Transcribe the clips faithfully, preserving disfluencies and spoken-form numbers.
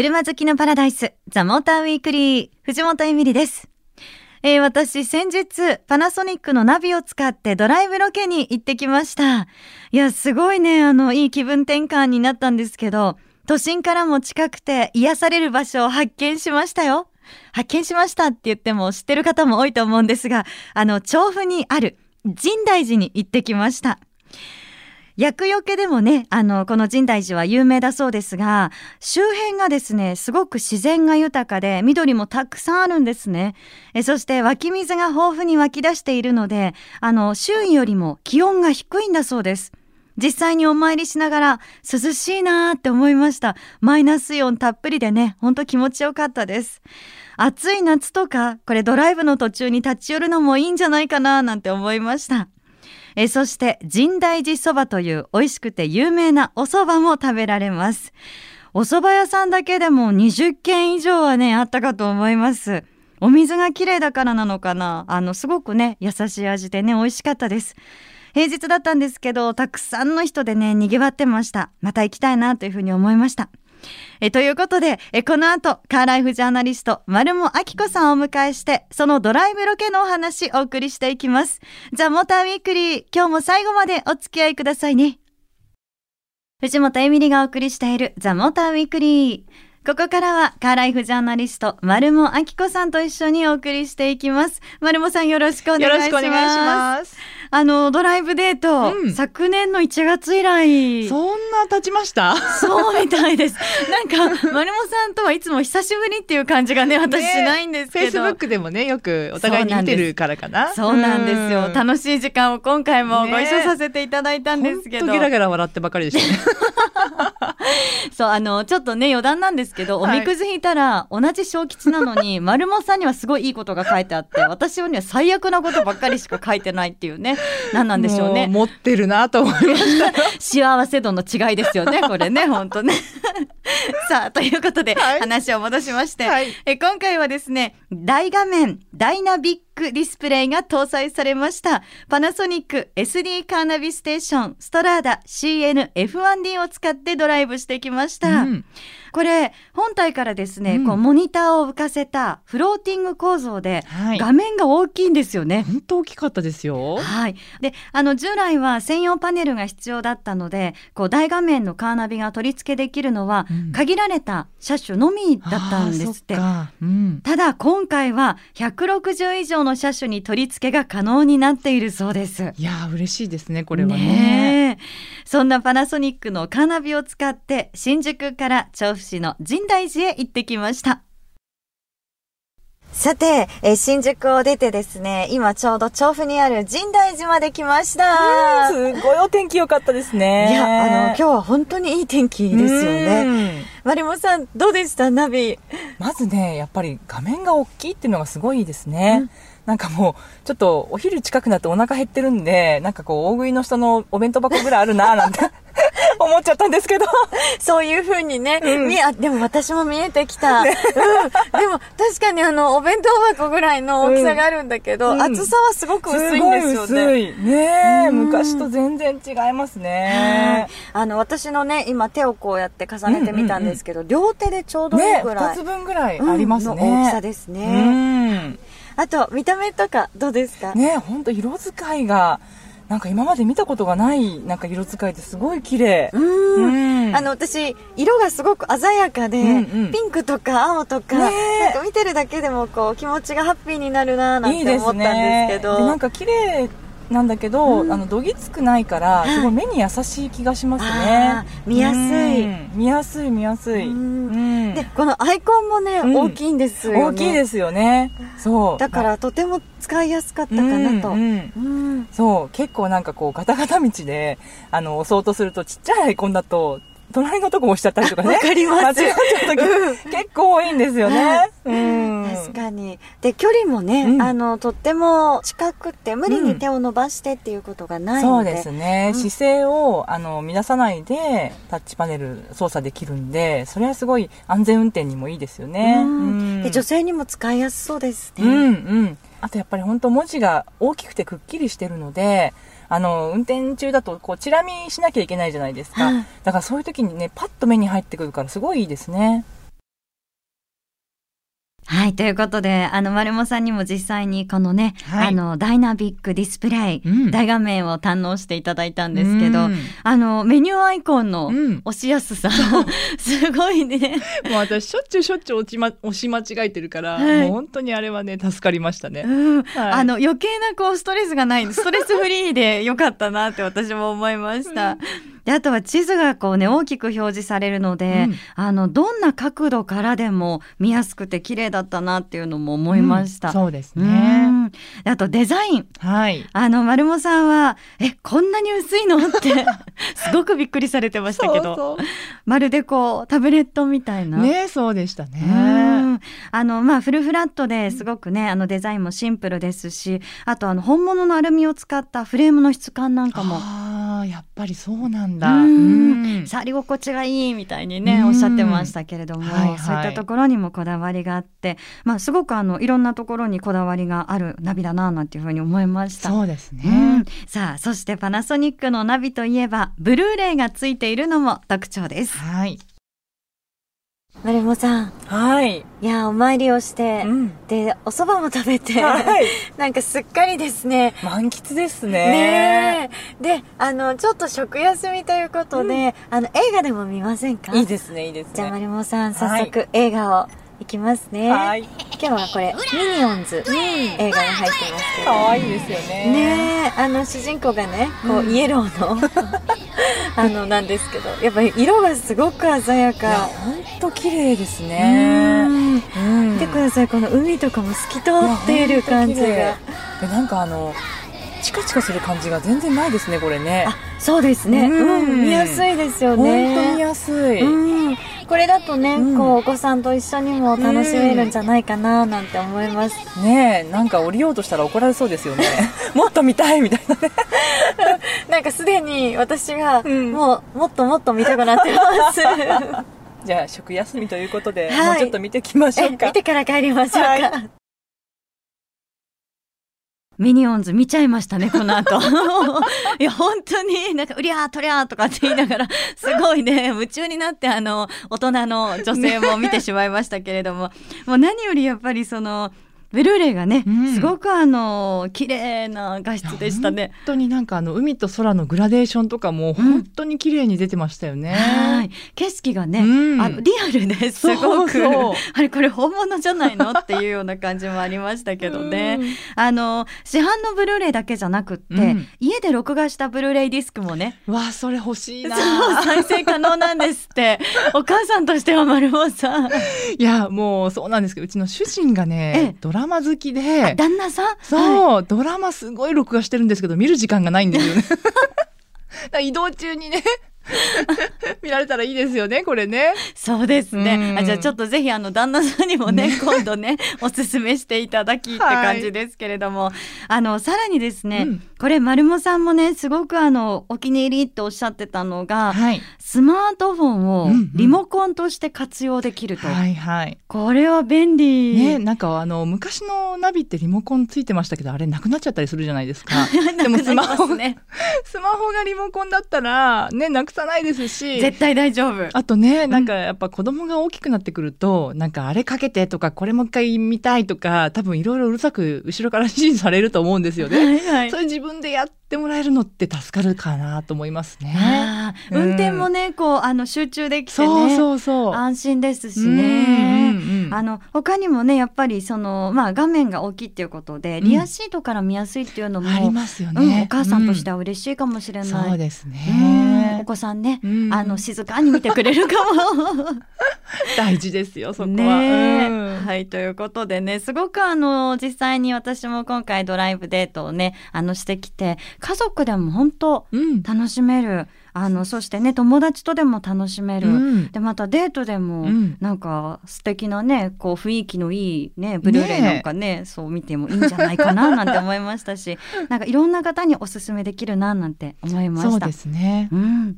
車好きのパラダイス、ザ・モーターウィークリー、藤本エミリです。えー、私先日パナソニックのナビを使ってドライブロケに行ってきました。いや、すごいね、あの、いい気分転換になったんですけど、都心からも近くて癒される場所を発見しましたよ。発見しましたって言っても知ってる方も多いと思うんですが、あの、調布にある深大寺に行ってきました。厄除けでもね、あの、この深大寺は有名だそうですが、周辺がですね、すごく自然が豊かで、緑もたくさんあるんですね。え、そして湧き水が豊富に湧き出しているので、あの、周囲よりも気温が低いんだそうです。実際にお参りしながら、涼しいなーって思いました。マイナスイオンたっぷりでね、ほんと気持ちよかったです。暑い夏とか、これドライブの途中に立ち寄るのもいいんじゃないかなーなんて思いました。えそして深大寺そばという美味しくて有名なお蕎麦も食べられます。お蕎麦屋さんだけでもにじゅっけん以上はねあったかと思います。お水がきれいだからなのかな、あのすごくね優しい味でね美味しかったです。平日だったんですけどたくさんの人でねにぎわってました。また行きたいなというふうに思いました。えということでえこの後カーライフジャーナリスト丸茂明子さんをお迎えしてそのドライブロケのお話お送りしていきます。ザ・モーターウィークリー、今日も最後までお付き合いくださいね。藤本エミリがお送りしているザ・モーターウィークリー、ここからはカーライフジャーナリスト丸茂明子さんと一緒にお送りしていきます。丸茂さんよろしくお願いします。よろしくお願いします。あのドライブデート、うん、昨年のいちがつ以来。そんな経ちましたそうみたいです。なんか丸茂さんとはいつも久しぶりっていう感じがね私しないんですけど、ね、Facebook でもねよくお互いに見てるからかな。そうなんです、うん、そうなんですよ。楽しい時間を今回もご一緒させていただいたんですけど、ね、ほんとゲラゲラ笑ってばかりでしたねそうあのちょっとね余談なんですけど、はい、おみくじ引いたら同じ小吉なのに丸茂さんにはすごいいいことが書いてあって私には最悪なことばっかりしか書いてないっていうね。何なんでしょうね。持ってるなと思いました幸せ度の違いですよねこれね本当ねさあということで、はい、話を戻しまして、はい、え今回はですね大画面ダイナビックディスプレイが搭載されましたパナソニック エスディー カーナビステーションストラーダ シーエヌエフワンディー を使ってドライブしてきました、うん、これ本体からですね、うん、こうモニターを浮かせたフローティング構造で、はい、画面が大きいんですよね。本当大きかったですよ。はい。であの従来は専用パネルが必要だったのでこう大画面のカーナビが取り付けできるのは限られた車種のみだったんですって、うん、ただ今回はひゃくろくじゅう以上の車種に取り付けが可能になっているそうです。いや嬉しいですねこれは ね, ねそんなパナソニックのカーナビを使って新宿から調布市の深大寺へ行ってきました。さて、えー、新宿を出てですね、今ちょうど調布にある深大寺まで来ました。すごいお天気良かったですね。いや、あの、今日は本当にいい天気ですよね。丸茂さん、どうでしたナビ。まずね、やっぱり画面が大きいっていうのがすごいですね。うんなんかもうちょっとお昼近くなってお腹減ってるんでなんかこう大食いの人のお弁当箱ぐらいあるななんて思っちゃったんですけどそういう風にね、うん、みあでも私も見えてきた、ねうん、でも確かにあのお弁当箱ぐらいの大きさがあるんだけど、うん、厚さはすごく薄いんですよね。すごい薄いね、うん、昔と全然違いますね。あの私のね今手をこうやって重ねてみたんですけど、うんうんうん、両手でちょうどいいぐらい、ね、ふたつぶんぐらいありますね、うん、の大きさですね、うんあと見た目とかどうですかね。本当色使いがなんか今まで見たことがないなんか色使いですごい綺麗。うん、うん、あの私色がすごく鮮やかで、うんうん、ピンクとか青とか、ね、なんか見てるだけでもこう気持ちがハッピーになるななんて思ったんですけどいいですね。でなんか綺麗なんだけど、うん、あのどぎつくないからすごい目に優しい気がしますね。見やすい、うん、見やすい見やすい、うんうん、でこのアイコンもね、うん、大きいんですよね。大きいですよね。そうだからとても使いやすかったかなと、うんうんうん、そう結構なんかこうガタガタ道であの押そうとするとちっちゃいアイコンだと隣のとこ押しちゃったりとかね。わかります。間違っちゃった時結構多いんですよね。うん、確かに。で距離もね、うん、あのとっても近くって無理に手を伸ばしてっていうことがないので、うん、そうですね、うん、姿勢をあの乱さないでタッチパネル操作できるんでそれはすごい安全運転にもいいですよね、うんうん、で女性にも使いやすそうですね、うんうん、あとやっぱり本当文字が大きくてくっきりしてるのであの運転中だとこうチラ見しなきゃいけないじゃないですか、うん、だからそういう時にねパッと目に入ってくるからすごいいいですね。はい、ということで、あの丸茂さんにも実際にこのね、はい、あのダイナミックディスプレイ、うん、大画面を堪能していただいたんですけど、うん、あのメニューアイコンの押しやすさ、うん、すごいね。もう私しょっちゅうしょっちゅう押し、ま、押し間違えてるから、はい、もう本当にあれはね助かりましたね、うん、はい、あの余計なこうストレスがないストレスフリーでよかったなって私も思いました、うん。であとは地図がこう、ね、大きく表示されるので、うん、あのどんな角度からでも見やすくて綺麗だったなっていうのも思いました、うん、そうですね。あとデザイン、はい、あの丸茂さんはえこんなに薄いのってすごくびっくりされてましたけどそうそう、まるでこうタブレットみたいなね。そうでしたね、うん。あの、まあ、フルフラットですごくねあのデザインもシンプルですし、あとあの本物のアルミを使ったフレームの質感なんかも、あやっぱりそうなんだ、うん、触り心地がいいみたいにねおっしゃってましたけれども、はいはい、そういったところにもこだわりがあって、まあ、すごくあのいろんなところにこだわりがあるナビだななんていうふうに思いました。そうですね、うん。さあそしてパナソニックのナビといえばブルーレイがついているのも特徴です。はい。丸茂さん、はい、いやお参りをして、うん、でお蕎麦も食べて、はい、なんかすっかりですね満喫ですね。ねであのちょっと食休みということで、うん、あの映画でも見ませんか。いいですねいいですね。じゃあ丸茂さん早速、はい、映画をいきますね、はい、今日はこれミニオンズ、うん、映画に入ってますけど、可愛いですよね。ねあの主人公がねこう、うん、イエローのあのなんですけどやっぱり色がすごく鮮やか、本当綺麗ですね。うん、見てくださいこの海とかも透き通っている感じがで、なんかあのチカチカする感じが全然ないですねこれね。あそうですね、うんうん、見やすいですよね。本当見やすい、うん、これだとね、うん、こうお子さんと一緒にも楽しめるんじゃないかななんて思います、うん、ねえなんか降りようとしたら怒られそうですよねもっと見たいみたいなねなんかすでに私がもうもっともっと見たくなってますじゃあ食休みということで、はい、もうちょっと見てきましょうか。見てから帰りましょうか、はいミニオンズ見ちゃいましたね、この後。いや、本当に、なんか、うりゃーとりゃーとかって言いながら、すごいね、夢中になって、あの、大人の女性も見てしまいましたけれども、もう何よりやっぱりその、ブルーレイがね、うん、すごくあの綺麗な画質でしたね。本当になんかあの海と空のグラデーションとかも本当に綺麗に出てましたよね、うん、はい景色がね、うん、あのリアルですごくそうそうあれこれ本物じゃないのっていうような感じもありましたけどね、うん、あの市販のブルーレイだけじゃなくって、うん、家で録画したブルーレイディスクもねわあそれ欲しいなそう再生可能なんですってお母さんとしては丸茂さんいやもうそうなんですけどうちの主人がねドラドラマ好きで旦那さんそう、はい、ドラマすごい録画してるんですけど見る時間がないんですよね移動中にね見られたらいいですよねこれね。そうですね、うん、あじゃあちょっとぜひあの旦那さんにも ね, ね今度ねおすすめしていただきって感じですけれども、はい、あのさらにですね、うん、これ丸茂さんもねすごくあのお気に入りっておっしゃってたのが、はい、スマートフォンをリモコンとして活用できると、うんうんはいはい、これは便利、ね、なんかあの昔のナビってリモコンついてましたけどあれなくなっちゃったりするじゃないですかでもスマホ、ね、スマホがリモコンだったらねなくないですし絶対大丈夫。あとねなんかやっぱ子供が大きくなってくると、うん、なんかあれかけてとかこれもう一回見たいとか多分いろいろうるさく後ろから指示されると思うんですよね、はいはい、それ自分でやってもらえるのって助かるかなと思いますね。あ、うん、運転もねこうあの集中できてねそうそうそう安心ですしね、うんうんうん、あの他にもねやっぱりその、まあ、画面が大きいっていうことで、うん、リアシートから見やすいっていうのもありますよね、うん、お母さんとしては嬉しいかもしれない、うん、そうですね、うん、お子さんねうん、あの静かに見てくれるかも大事ですよそこは、ねうん、はいということでねすごくあの実際に私も今回ドライブデートをねあのしてきて家族でも本当楽しめる、うんあのそしてね友達とでも楽しめる、うん、でまたデートでも、うん、なんか素敵なねこう雰囲気のいいねブルーレイなんか ね, ねそう見てもいいんじゃないかななんて思いましたしなんかいろんな方におすすめできるななんて思いました。そうですね、うん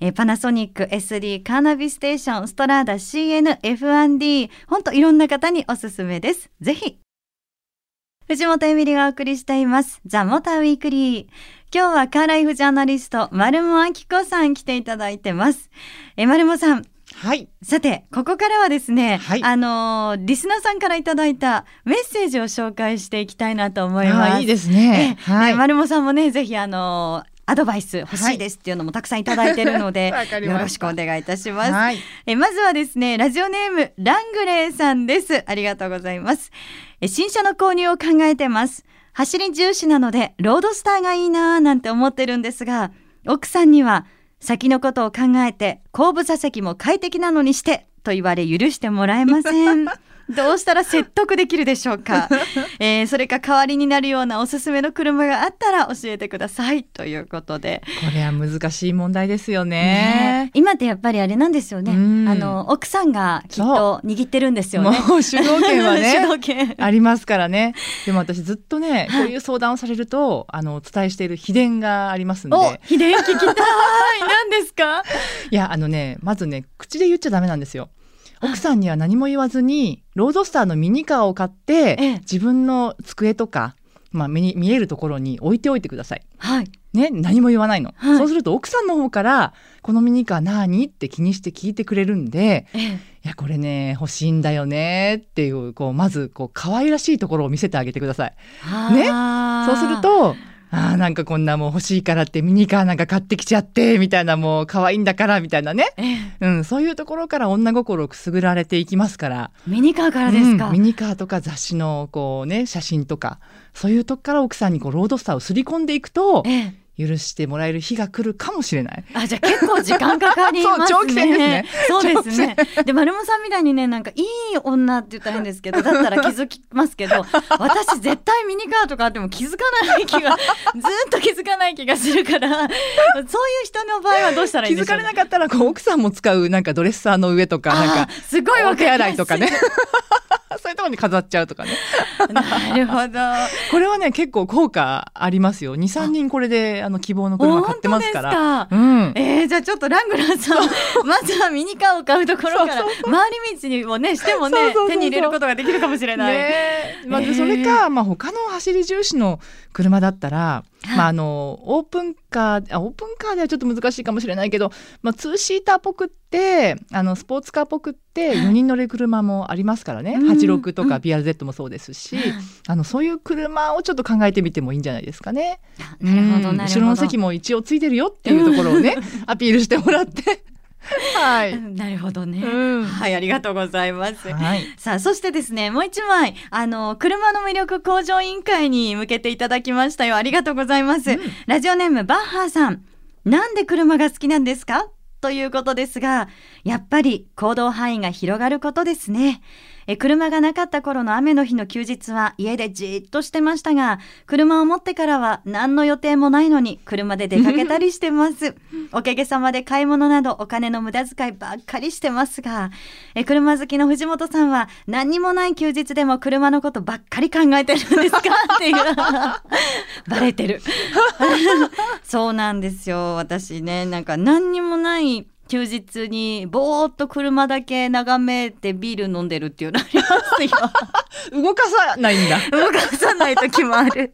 えー、パナソニック エスディー カーナビステーションストラーダ シーエヌエフワンディー ほんといろんな方におすすめです。ぜひ藤本恵美里がお送りしています The Motor Weekly。今日はカーライフジャーナリスト丸茂明子さん来ていただいてます。え丸茂さん、はい、さてここからはですね、はい、あのー、リスナーさんからいただいたメッセージを紹介していきたいなと思います。いいですね。はい、丸茂さんもね、ぜひあのーアドバイス欲しいですっていうのもたくさんいただいているので、はい、よろしくお願いいたします、はい、えまずはですね、ラジオネームラングレーさんです。ありがとうございます。え新車の購入を考えてます。走り重視なのでロードスターがいいななんて思ってるんですが、奥さんには先のことを考えて後部座席も快適なのにしてと言われ許してもらえません。どうしたら説得できるでしょうか。えー、それか代わりになるようなおすすめの車があったら教えてくださいということで、これは難しい問題ですよ ね, ね。今ってやっぱりあれなんですよね、あの奥さんがきっと握ってるんですよね。もう主導権はね権ありますからね。でも私ずっとね、こういう相談をされるとあのお伝えしている秘伝がありますんで。お秘伝聞きたい。何ですか。いやあのね、まずね、口で言っちゃダメなんですよ。奥さんには何も言わずにロードスターのミニカーを買って、ええ、自分の机とか、まあ、目に見えるところに置いておいてください、はいね、何も言わないの、はい、そうすると奥さんの方からこのミニカー何って気にして聞いてくれるんで、ええ、いやこれね欲しいんだよねってい う, こうまずこう可愛らしいところを見せてあげてください、ね、そうするとあーなんかこんなもう欲しいからってミニカーなんか買ってきちゃってみたいな、もう可愛いんだからみたいなね、えーうん、そういうところから女心をくすぐられていきますから。ミニカーからですか、うん、ミニカーとか雑誌のこう、ね、写真とかそういうとこから奥さんにこうロードスターをすり込んでいくと、えー許してもらえる日が来るかもしれない。あ、じゃあ結構時間かかりますね。そう、長期戦ですね。そうですね。で、丸茂さんみたいにね、なんかいい女って言ったら変ですけど、だったら気づきますけど、私絶対ミニカーとかあっても気づかない気が、ずっと気づかない気がするから、そういう人の場合はどうしたらいいんでしょう、ね、気づかれなかったらこう奥さんも使うなんかドレッサーの上とか、なんかすごいお手洗いとかね。そういうところに飾っちゃうとかね。なるほど。これはね結構効果ありますよ。 にさんにんこれであの希望の車買ってますから。本当ですか、うん、えー、じゃあちょっとラングラーさんまずはミニカーを買うところから回り道にもねしてもね、そうそうそうそう手に入れることができるかもしれない、ねまあ、それか、えーまあ、他の走り重視の車だったら、まあ、あのオープンカーあオープンカーではちょっと難しいかもしれないけど、まあ、ツーシーターっぽくってあのスポーツカーっぽくってよにん乗れ車もありますからね、うん、はちじゅうろくとか ビーアールゼット もそうですし、うん、あのそういう車をちょっと考えてみてもいいんじゃないですかね。なるほど、なるほど。後ろの席も一応ついてるよっていうところをね、うん、アピールしてもらってはい、なるほどね、うん、はい、ありがとうございます、はい、さあそしてですね、もう一枚あの車の魅力向上委員会に向けていただきましたよ。ありがとうございます、うん、ラジオネームバッハーさん、なんで車が好きなんですかということですが、やっぱり行動範囲が広がることですね。え車がなかった頃の雨の日の休日は家でじっとしてましたが、車を持ってからは何の予定もないのに車で出かけたりしてますおかげさまで買い物などお金の無駄遣いばっかりしてますが、え車好きの藤本さんは何にもない休日でも車のことばっかり考えてるんですかっていうバレてるそうなんですよ。私ね、なんか何にもない休日にぼーっと車だけ眺めてビール飲んでるっていうのありますよ動かさないんだ動かさない時もある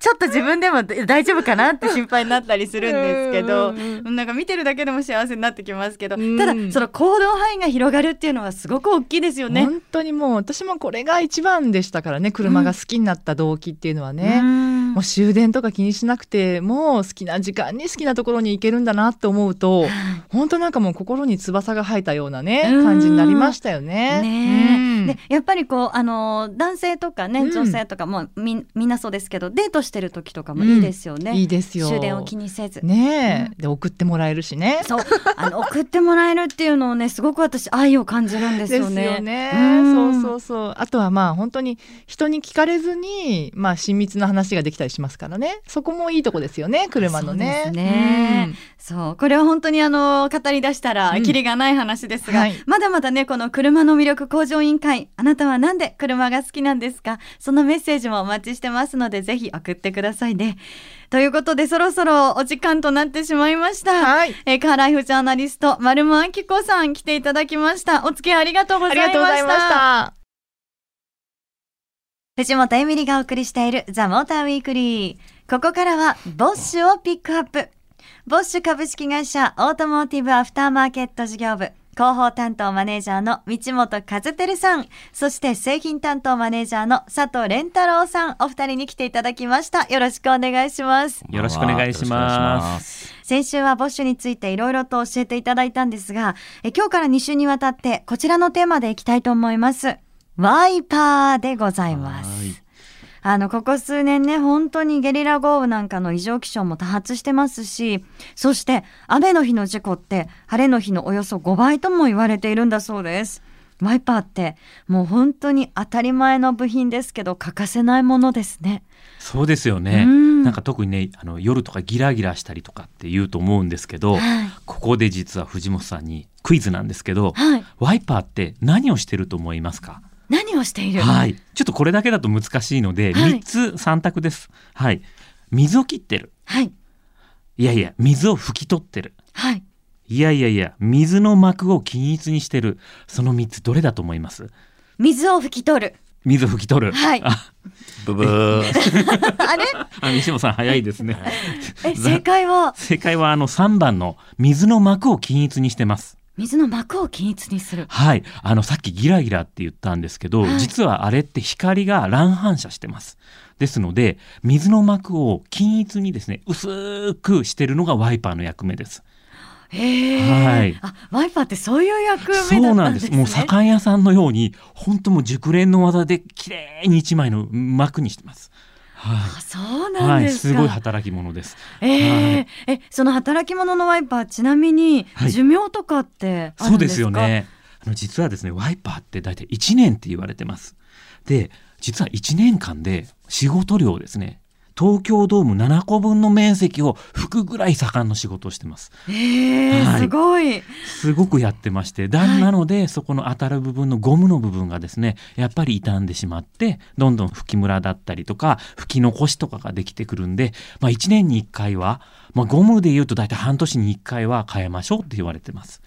ちょっと自分でも大丈夫かなって心配になったりするんですけどなんか見てるだけでも幸せになってきますけど、ただその行動範囲が広がるっていうのはすごく大きいですよね。本当にもう私もこれが一番でしたからね、車が好きになった動機っていうのはね、うん、もう終電とか気にしなくてもう好きな時間に好きなところに行けるんだなと思うと本当なんかもう心に翼が生えたようなね感じになりましたよ ね, ね、うん、でやっぱりこうあの男性とかね女性とかも み, みんなそうですけどデートしてる時とかもいいですよね、うん、いいですよ。終電を気にせず、ねえ、うん、で送ってもらえるしね。そうあの送ってもらえるっていうのをねすごく私愛を感じるんですよ ね, ですよね、うん、そうそうそう。あとはまあ本当に人に聞かれずに、まあ、親密な話ができたりしますからね、そこもいいとこですよね車のね。そうですね、うん、そうこれは本当にあの語り出したらキリがない話ですが、うんはい、まだまだねこの車の魅力向上委員会、あなたはなんで車が好きなんですか、そのメッセージもお待ちしてますのでぜひぜひ送ってくださいね。ということでそろそろお時間となってしまいました、はい、えカーライフジャーナリスト丸茂明子さん来ていただきました。お付き合いありがとうございました。ありがとうございました。藤本恵美里がお送りしている The Motor Weekly、 ここからはボッシュをピックアップ。ボッシュ株式会社オートモーティブアフターマーケット事業部広報担当マネージャーの道本和輝さん、そして製品担当マネージャーの佐藤蓮太郎さん、お二人に来ていただきました。よろしくお願いします。よろしくお願いします。先週はボッシュについていろいろと教えていただいたんですが、え今日からに週にわたってこちらのテーマでいきたいと思います。ワイパーでございます。あのここ数年ね、本当にゲリラ豪雨なんかの異常気象も多発してますし、そして雨の日の事故って晴れの日のおよそごばいとも言われているんだそうです。ワイパーってもう本当に当たり前の部品ですけど欠かせないものですね。そうですよね。なんか特にね、あの夜とかギラギラしたりとかって言うと思うんですけど、はい、ここで実は藤本さんにクイズなんですけど、はい、ワイパーって何をしてると思いますか？何をしている？はい、ちょっとこれだけだと難しいので、はい、みっつさん択です、はい、水を切ってる、はい、いやいや水を拭き取ってる、はい、いやいやいや水の膜を均一にしてる。そのみっつどれだと思います？水を拭き取る。水を拭き取る、はい、あブブーあれあ西本さん早いですねえ正解は正解はあのさんばんの水の膜を均一にしてます。水の膜を均一にする、はい、あのさっきギラギラって言ったんですけど、はい、実はあれって光が乱反射してます。ですので水の膜を均一にですね薄くしてるのがワイパーの役目です。へー、はい、あワイパーってそういう役目だったんですね。そうなんです。もう左官屋さんのように本当もう熟練の技できれいにいちまいの膜にしてます。はい、そうなんですか、はい、すごい働き者です、えーはい、えその働き者のワイパー、ちなみに寿命とかってあるんですか？はい、そうですよね。あの実はですねワイパーって大体いちねんって言われてます。で実はいちねんかんで仕事量ですね、東京ドームななこぶんの面積を拭くぐらい左官の仕事をしてます。えーはい、すごいすごくやってまして、だなので、はい、そこの当たる部分のゴムの部分がですねやっぱり傷んでしまって、どんどん拭きムラだったりとか拭き残しとかができてくるんで、まあ、いちねんにいっかいは、まあ、ゴムでいうと大体半年にいっかいは変えましょうって言われてます。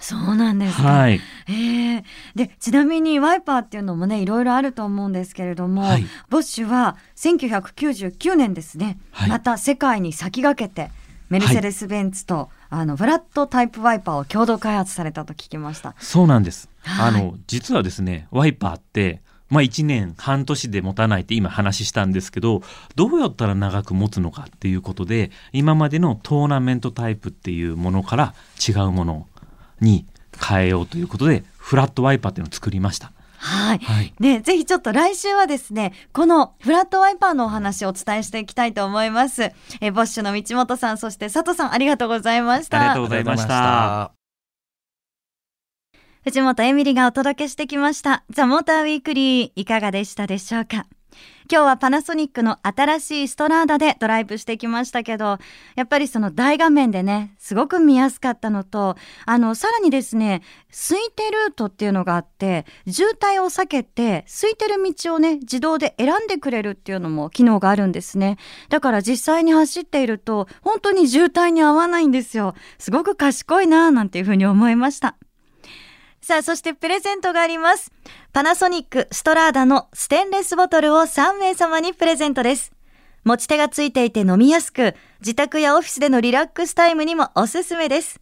そうなんですね、はいえー、でちなみにワイパーっていうのもねいろいろあると思うんですけれども、はい、ボッシュはせんきゅうひゃくきゅうじゅうきゅうねんですね、はい、また世界に先駆けてメルセデスベンツと、はい、あのフラットタイプワイパーを共同開発されたと聞きました。そうなんです、はい、あの実はですねワイパーって、まあ、いちねん半年で持たないって今話したんですけど、どうやったら長く持つのかっていうことで、今までのトーナメントタイプっていうものから違うものに変えようということでフラットワイパーっていうのを作りました。はいはい、でぜひちょっと来週はですねこのフラットワイパーのお話をお伝えしていきたいと思います。えボッシュの道本さん、そして佐藤さん、ありがとうございました。ありがとうございました。藤本恵美里がお届けしてきました The Motor Weekly、 いかがでしたでしょうか？今日はパナソニックの新しいストラーダでドライブしてきましたけど、やっぱりその大画面でねすごく見やすかったのと、あのさらにですね空いてルートっていうのがあって、渋滞を避けて空いてる道をね自動で選んでくれるっていうのも機能があるんですね。だから実際に走っていると本当に渋滞に合わないんですよ。すごく賢いなぁなんていうふうに思いました。さあ、そしてプレゼントがあります。パナソニックストラーダのステンレスボトルをさんめいさまにプレゼントです。持ち手がついていて飲みやすく、自宅やオフィスでのリラックスタイムにもおすすめです。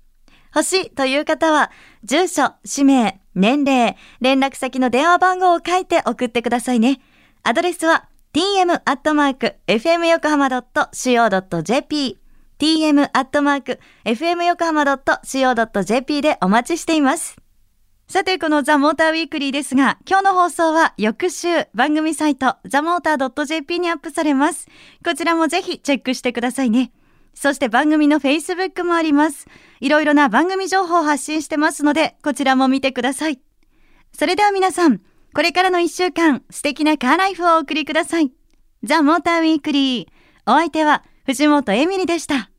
欲しいという方は住所、氏名、年齢、連絡先の電話番号を書いて送ってくださいね。アドレスは ティーエム アットマーク エフエム ヨコハマ ドット シーオー ドット ジェーピー ティーエム アットマーク エフエム ヨコハマ ドット シーオー ドット ジェーピー でお待ちしています。さて、このザ・モーターウィークリーですが、今日の放送は翌週番組サイトザモーター ドット ジェーピー にアップされます。こちらもぜひチェックしてくださいね。そして番組の Facebook もあります。いろいろな番組情報を発信してますので、こちらも見てください。それでは皆さん、これからのいっしゅうかん素敵なカーライフをお送りください。ザ・モーターウィークリー、お相手は藤本恵美里でした。